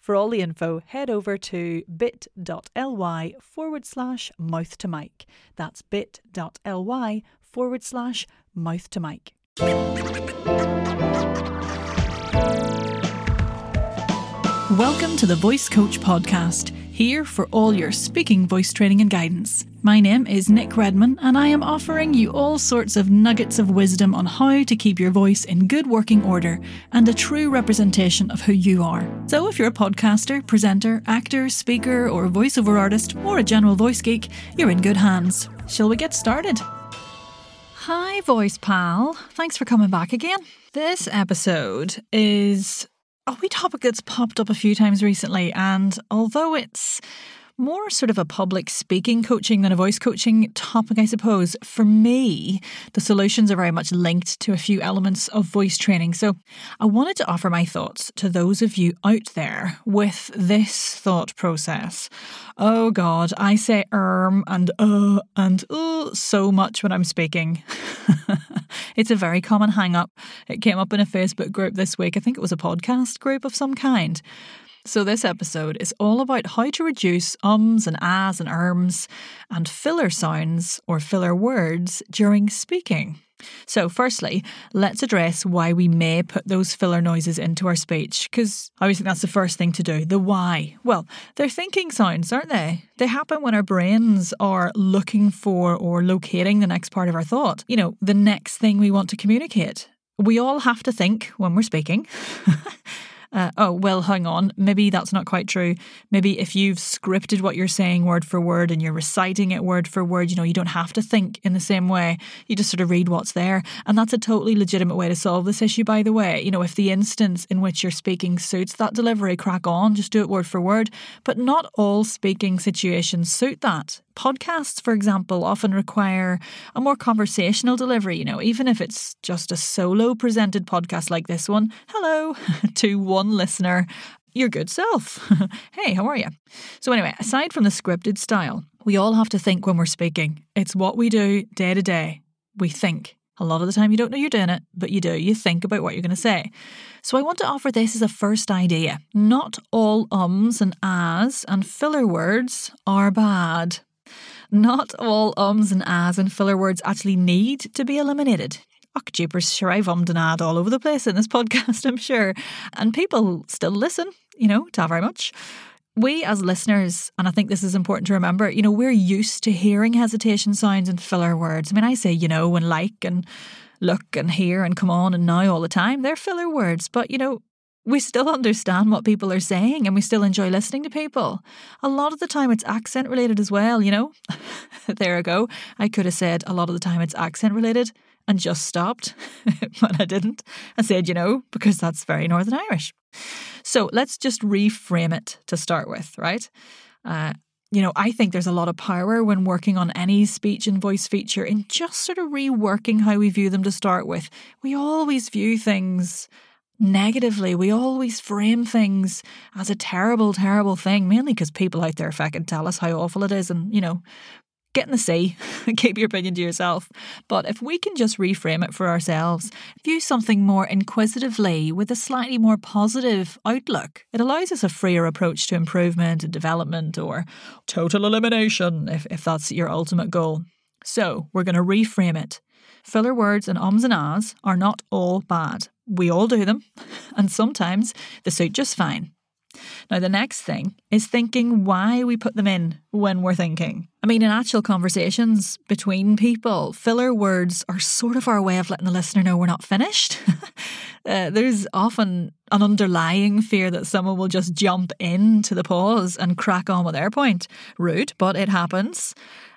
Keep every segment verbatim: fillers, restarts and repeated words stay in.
For all the info, head over to bit.ly forward slash mouth to mic. That's bit.ly forward slash mouth to mic. Welcome to the Voice Coach Podcast, here for all your speaking voice training and guidance. My name is Nick Redman, and I am offering you all sorts of nuggets of wisdom on how to keep your voice in good working order and a true representation of who you are. So if you're a podcaster, presenter, actor, speaker, or voiceover artist, or a general voice geek, you're in good hands. Shall we get started? Hi, voice pal. Thanks for coming back again. This episode is a wee topic that's popped up a few times recently, and although it's more sort of a public speaking coaching than a voice coaching topic, I suppose, for me, the solutions are very much linked to a few elements of voice training. So I wanted to offer my thoughts to those of you out there with this thought process. Oh God, I say erm and uh and oh so much when I'm speaking. It's a very common hang up. It came up in a Facebook group this week. I think it was a podcast group of some kind. So this episode is all about how to reduce ums and ahs and erms and filler sounds or filler words during speaking. So firstly, let's address why we may put those filler noises into our speech, because I always think that's the first thing to do, the why. Well, they're thinking sounds, aren't they? They happen when our brains are looking for or locating the next part of our thought, you know, the next thing we want to communicate. We all have to think when we're speaking. Uh, oh, well, hang on. Maybe that's not quite true. Maybe if you've scripted what you're saying word for word and you're reciting it word for word, you know, you don't have to think in the same way. You just sort of read what's there. And that's a totally legitimate way to solve this issue, by the way. You know, if the instance in which you're speaking suits that delivery, crack on, just do it word for word. But not all speaking situations suit that. Podcasts, for example, often require a more conversational delivery, you know, even if it's just a solo presented podcast like this one. Hello to one listener, your good self. Hey, how are you? So anyway, aside from the scripted style, we all have to think when we're speaking. It's what we do day to day. We think. A lot of the time you don't know you're doing it, but you do. You think about what you're going to say. So I want to offer this as a first idea. Not all ums and ahs and filler words are bad. Not all ums and ahs and filler words actually need to be eliminated. Och, jeepers, sure, I've ummed and ahed all over the place in this podcast, I'm sure. And people still listen, you know, ta very much. We as listeners, and I think this is important to remember, you know, we're used to hearing hesitation sounds and filler words. I mean, I say, you know, and like and look and here and come on and now all the time. They're filler words, but, you know, we still understand what people are saying and we still enjoy listening to people. A lot of the time it's accent related as well, you know. There I go. I could have said a lot of the time it's accent related and just stopped, but I didn't. I said, you know, because that's very Northern Irish. So let's just reframe it to start with, right? Uh, you know, I think there's a lot of power when working on any speech and voice feature in just sort of reworking how we view them to start with. We always view things negatively. We always frame things as a terrible, terrible thing, mainly because people out there fucking tell us how awful it is and, you know, get in the sea and keep your opinion to yourself. But if we can just reframe it for ourselves, view something more inquisitively with a slightly more positive outlook, it allows us a freer approach to improvement and development or total elimination, if, if that's your ultimate goal. So we're going to reframe it. Filler words and ums and ahs are not all bad. We all do them, and sometimes they suit just fine. Now, the next thing is thinking why we put them in when we're thinking. I mean, in actual conversations between people, filler words are sort of our way of letting the listener know we're not finished. uh, there's often an underlying fear that someone will just jump into the pause and crack on with their point. Rude, but it happens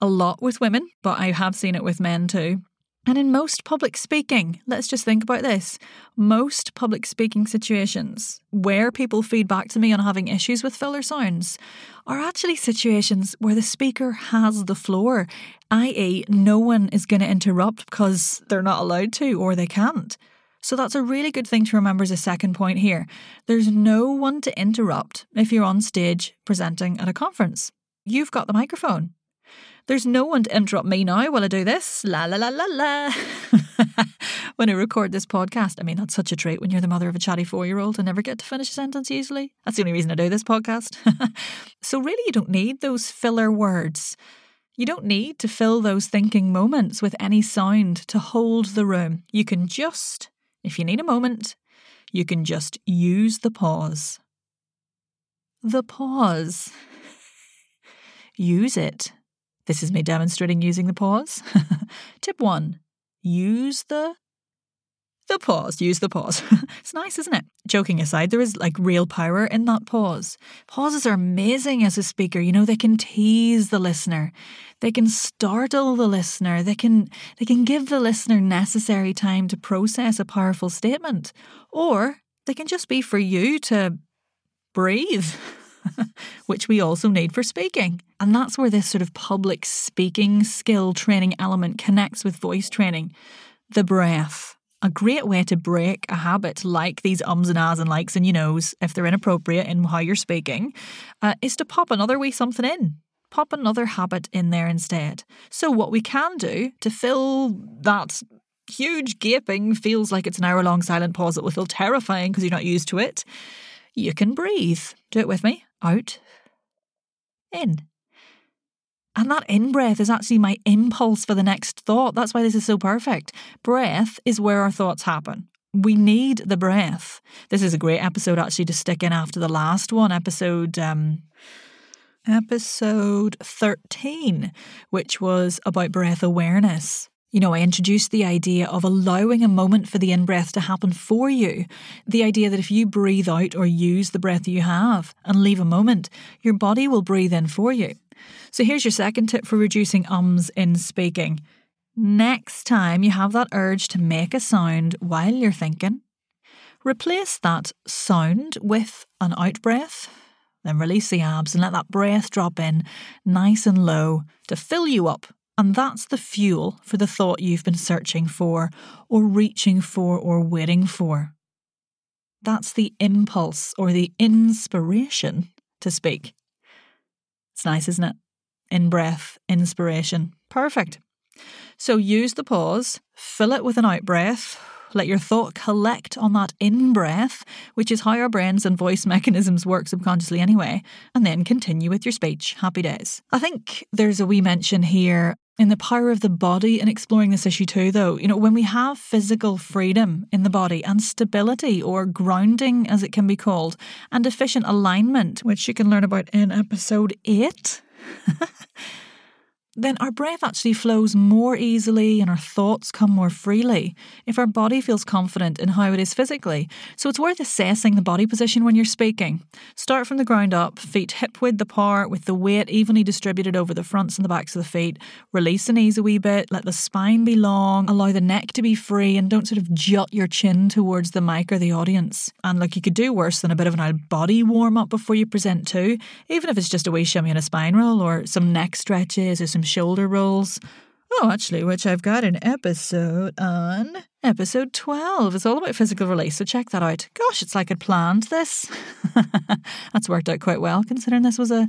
a lot with women, but I have seen it with men too. And in most public speaking, let's just think about this, most public speaking situations where people feed back to me on having issues with filler sounds are actually situations where the speaker has the floor, that is no one is going to interrupt because they're not allowed to or they can't. So that's a really good thing to remember as a second point here. There's no one to interrupt if you're on stage presenting at a conference. You've got the microphone. There's no one to interrupt me now while I do this. La, la, la, la, la. When I record this podcast, I mean, that's such a treat when you're the mother of a chatty four-year-old and never get to finish a sentence usually. That's the only reason I do this podcast. So really, you don't need those filler words. You don't need to fill those thinking moments with any sound to hold the room. You can just, if you need a moment, you can just use the pause. The pause. Use it. This is me demonstrating using the pause. Tip one, use the, the pause, use the pause. It's nice, isn't it? Joking aside, there is like real power in that pause. Pauses are amazing as a speaker. You know, they can tease the listener. They can startle the listener. They can, they can give the listener necessary time to process a powerful statement. Or they can just be for you to breathe. Which we also need for speaking. And that's where this sort of public speaking skill training element connects with voice training. The breath. A great way to break a habit like these ums and ahs and likes and you knows, if they're inappropriate in how you're speaking, uh, is to pop another wee something in. Pop another habit in there instead. So what we can do to fill that huge gaping, feels like it's an hour-long silent pause that will feel terrifying because you're not used to it, you can breathe. Do it with me. Out. In. And that in-breath is actually my impulse for the next thought. That's why this is so perfect. Breath is where our thoughts happen. We need the breath. This is a great episode actually to stick in after the last one, episode um, episode thirteen, which was about breath awareness. You know, I introduced the idea of allowing a moment for the in-breath to happen for you. The idea that if you breathe out or use the breath you have and leave a moment, your body will breathe in for you. So here's your second tip for reducing ums in speaking. Next time you have that urge to make a sound while you're thinking, replace that sound with an out-breath. Then release the abs and let that breath drop in nice and low to fill you up. And that's the fuel for the thought you've been searching for or reaching for or waiting for. That's the impulse or the inspiration to speak. It's nice, isn't it? In breath, inspiration. Perfect. So use the pause, fill it with an out breath. Let your thought collect on that in-breath, which is how our brains and voice mechanisms work subconsciously anyway, and then continue with your speech. Happy days. I think there's a wee mention here in the power of the body in exploring this issue too, though. You know, when we have physical freedom in the body and stability or grounding, as it can be called, and efficient alignment, which you can learn about in episode eight, then our breath actually flows more easily and our thoughts come more freely if our body feels confident in how it is physically. So it's worth assessing the body position when you're speaking. Start from the ground up, feet hip-width apart with the weight evenly distributed over the fronts and the backs of the feet. Release the knees a wee bit, let the spine be long, allow the neck to be free and don't sort of jut your chin towards the mic or the audience. And look, you could do worse than a bit of an body warm-up before you present too, even if it's just a wee shimmy and a spine roll or some neck stretches or some shoulder rolls. Oh, actually, which I've got an episode on. Episode twelve. It's all about physical release, so check that out. Gosh, it's like I'd planned this. That's worked out quite well, considering this was a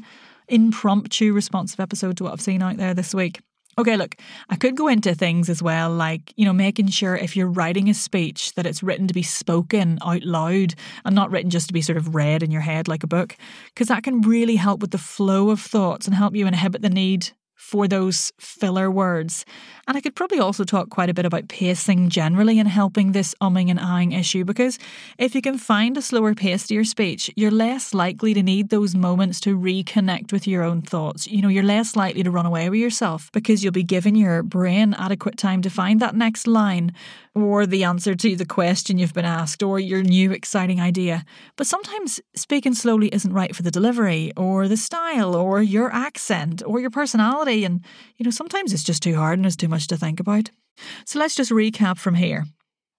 impromptu responsive episode to what I've seen out there this week. Okay, look, I could go into things as well, like, you know, making sure if you're writing a speech that it's written to be spoken out loud and not written just to be sort of read in your head like a book, because that can really help with the flow of thoughts and help you inhibit the need for those filler words. And I could probably also talk quite a bit about pacing generally and helping this umming and ahhing issue, because if you can find a slower pace to your speech, you're less likely to need those moments to reconnect with your own thoughts. You know, you're less likely to run away with yourself because you'll be giving your brain adequate time to find that next line or the answer to the question you've been asked or your new exciting idea. But sometimes speaking slowly isn't right for the delivery or the style or your accent or your personality. And, you know, sometimes it's just too hard and there's too much to think about. So let's just recap from here.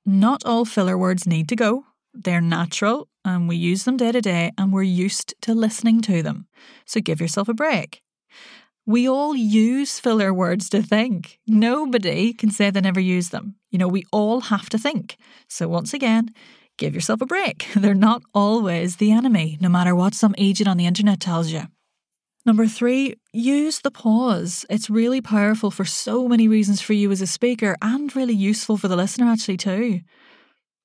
Not all filler words need to go. They're natural and we use them day to day and we're used to listening to them. So give yourself a break. We all use filler words to think. Nobody can say they never use them. You know, we all have to think. So once again, give yourself a break. They're not always the enemy, no matter what some agent on the internet tells you. Number three, use the pause. It's really powerful for so many reasons for you as a speaker and really useful for the listener actually too.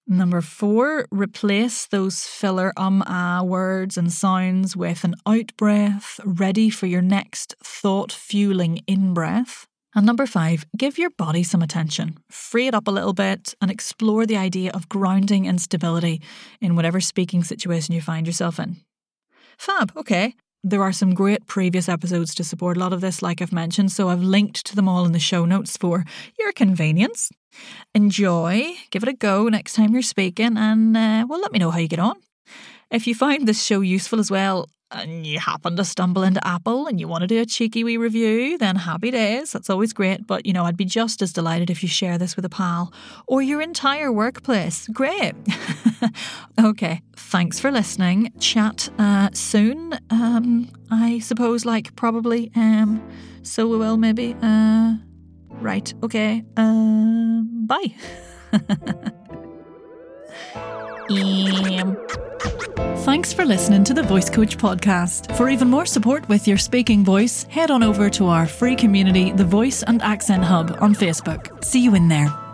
Number four, replace those filler um, ah words and sounds with an out-breath ready for your next thought-fueling in-breath. And number five, give your body some attention. Free it up a little bit and explore the idea of grounding and stability in whatever speaking situation you find yourself in. Fab, okay. There are some great previous episodes to support a lot of this, like I've mentioned, so I've linked to them all in the show notes for your convenience. Enjoy, give it a go next time you're speaking, and uh, well, let me know how you get on. If you find this show useful as well, and you happen to stumble into Apple and you want to do a cheeky wee review, then happy days, that's always great. But, you know, I'd be just as delighted if you share this with a pal or your entire workplace. Great. Okay, thanks for listening. Chat uh, soon, um, I suppose, like probably. Um, so we will maybe. Uh, right, okay, um, bye. um. Thanks for listening to the Voice Coach Podcast. For even more support with your speaking voice, head on over to our free community, The Voice and Accent Hub, on Facebook. See you in there.